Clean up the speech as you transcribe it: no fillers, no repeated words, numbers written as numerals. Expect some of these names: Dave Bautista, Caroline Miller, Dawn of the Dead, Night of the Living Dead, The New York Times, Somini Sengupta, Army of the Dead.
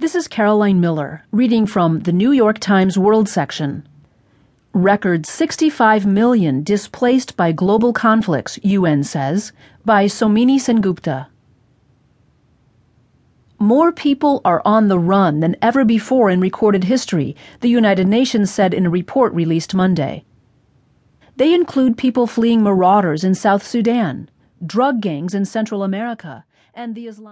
This is Caroline Miller, reading from the New York Times World section. Record 65 million displaced by global conflicts, UN says, by Somini Sengupta. More people are on the run than ever before in recorded history, the United Nations said in a report released Monday. They include people fleeing marauders in South Sudan, drug gangs in Central America, and the Islamic